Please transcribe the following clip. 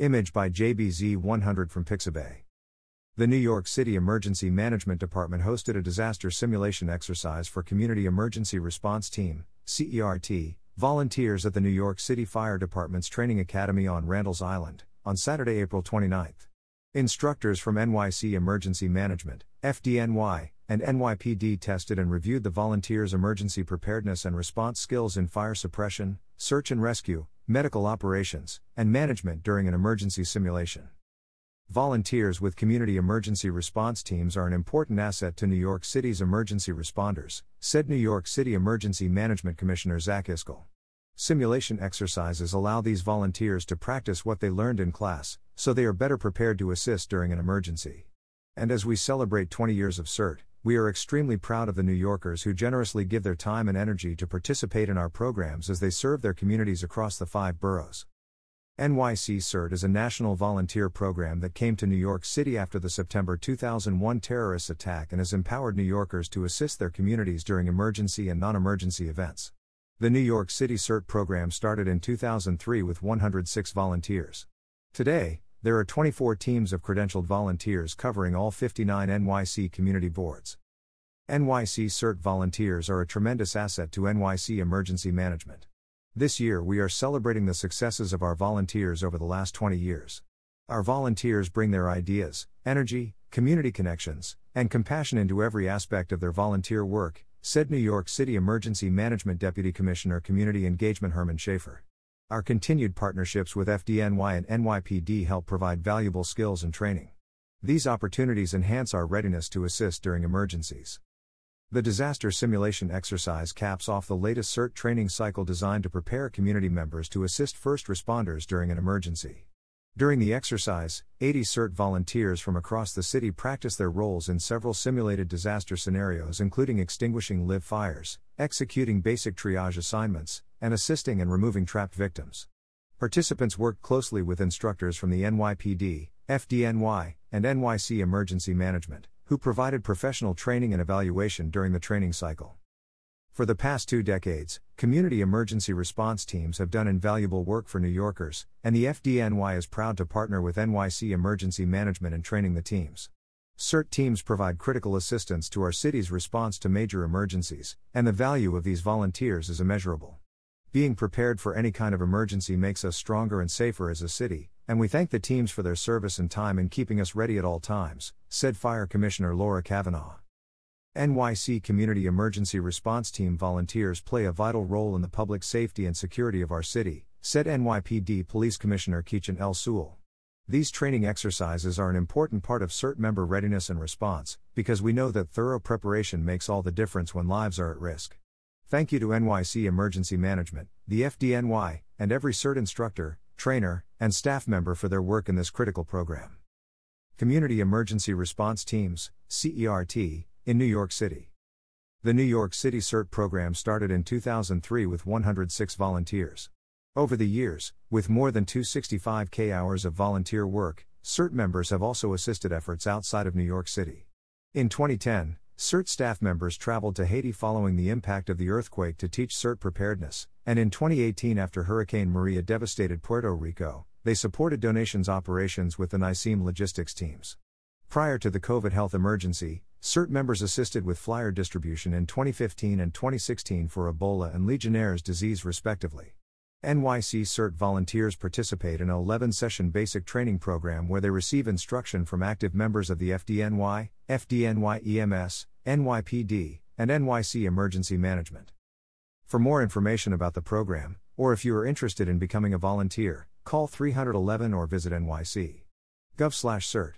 Image by JBZ-100 from Pixabay. The New York City Emergency Management Department hosted a disaster simulation exercise for Community Emergency Response Team, CERT, volunteers at the New York City Fire Department's Training Academy on Randall's Island, on Saturday, April 29. Instructors from NYC Emergency Management, FDNY, and NYPD tested and reviewed the volunteers' emergency preparedness and response skills in fire suppression, search and rescue, medical operations, and management during an emergency simulation. Volunteers with community emergency response teams are an important asset to New York City's emergency responders, said New York City Emergency Management Commissioner Zach Iskell. Simulation exercises allow these volunteers to practice what they learned in class, so they are better prepared to assist during an emergency. And as we celebrate 20 years of CERT, we are extremely proud of the New Yorkers who generously give their time and energy to participate in our programs as they serve their communities across the 5 boroughs. NYC CERT is a national volunteer program that came to New York City after the September 2001 terrorist attack and has empowered New Yorkers to assist their communities during emergency and non-emergency events. The New York City CERT program started in 2003 with 106 volunteers. Today, there are 24 teams of credentialed volunteers covering all 59 NYC community boards. NYC CERT volunteers are a tremendous asset to NYC emergency management. This year we are celebrating the successes of our volunteers over the last 20 years. Our volunteers bring their ideas, energy, community connections, and compassion into every aspect of their volunteer work, said New York City Emergency Management Deputy Commissioner Community Engagement Herman Schaefer. Our continued partnerships with FDNY and NYPD help provide valuable skills and training. These opportunities enhance our readiness to assist during emergencies. The disaster simulation exercise caps off the latest CERT training cycle designed to prepare community members to assist first responders during an emergency. During the exercise, 80 CERT volunteers from across the city practiced their roles in several simulated disaster scenarios, including extinguishing live fires, executing basic triage assignments, and assisting and removing trapped victims. Participants worked closely with instructors from the NYPD, FDNY, and NYC Emergency Management, who provided professional training and evaluation during the training cycle. For the past 2 decades, community emergency response teams have done invaluable work for New Yorkers, and the FDNY is proud to partner with NYC Emergency Management in training the teams. CERT teams provide critical assistance to our city's response to major emergencies, and the value of these volunteers is immeasurable. Being prepared for any kind of emergency makes us stronger and safer as a city, and we thank the teams for their service and time in keeping us ready at all times, said Fire Commissioner Laura Kavanaugh. NYC Community Emergency Response Team volunteers play a vital role in the public safety and security of our city, said NYPD Police Commissioner Keechan L. Sewell. These training exercises are an important part of CERT member readiness and response, because we know that thorough preparation makes all the difference when lives are at risk. Thank you to NYC Emergency Management, the FDNY, and every CERT instructor, trainer, and staff member for their work in this critical program. Community Emergency Response Teams, CERT, in New York City. The New York City CERT program started in 2003 with 106 volunteers. Over the years, with more than 265,000 hours of volunteer work, CERT members have also assisted efforts outside of New York City. In 2010, CERT staff members traveled to Haiti following the impact of the earthquake to teach CERT preparedness, and in 2018, after Hurricane Maria devastated Puerto Rico, they supported donations operations with the NYC logistics teams. Prior to the COVID health emergency, CERT members assisted with flyer distribution in 2015 and 2016 for Ebola and Legionnaires' disease respectively. NYC CERT volunteers participate in an 11-session basic training program where they receive instruction from active members of the FDNY, FDNY EMS, NYPD, and NYC Emergency Management. For more information about the program, or if you are interested in becoming a volunteer, call 311 or visit nyc.gov/CERT.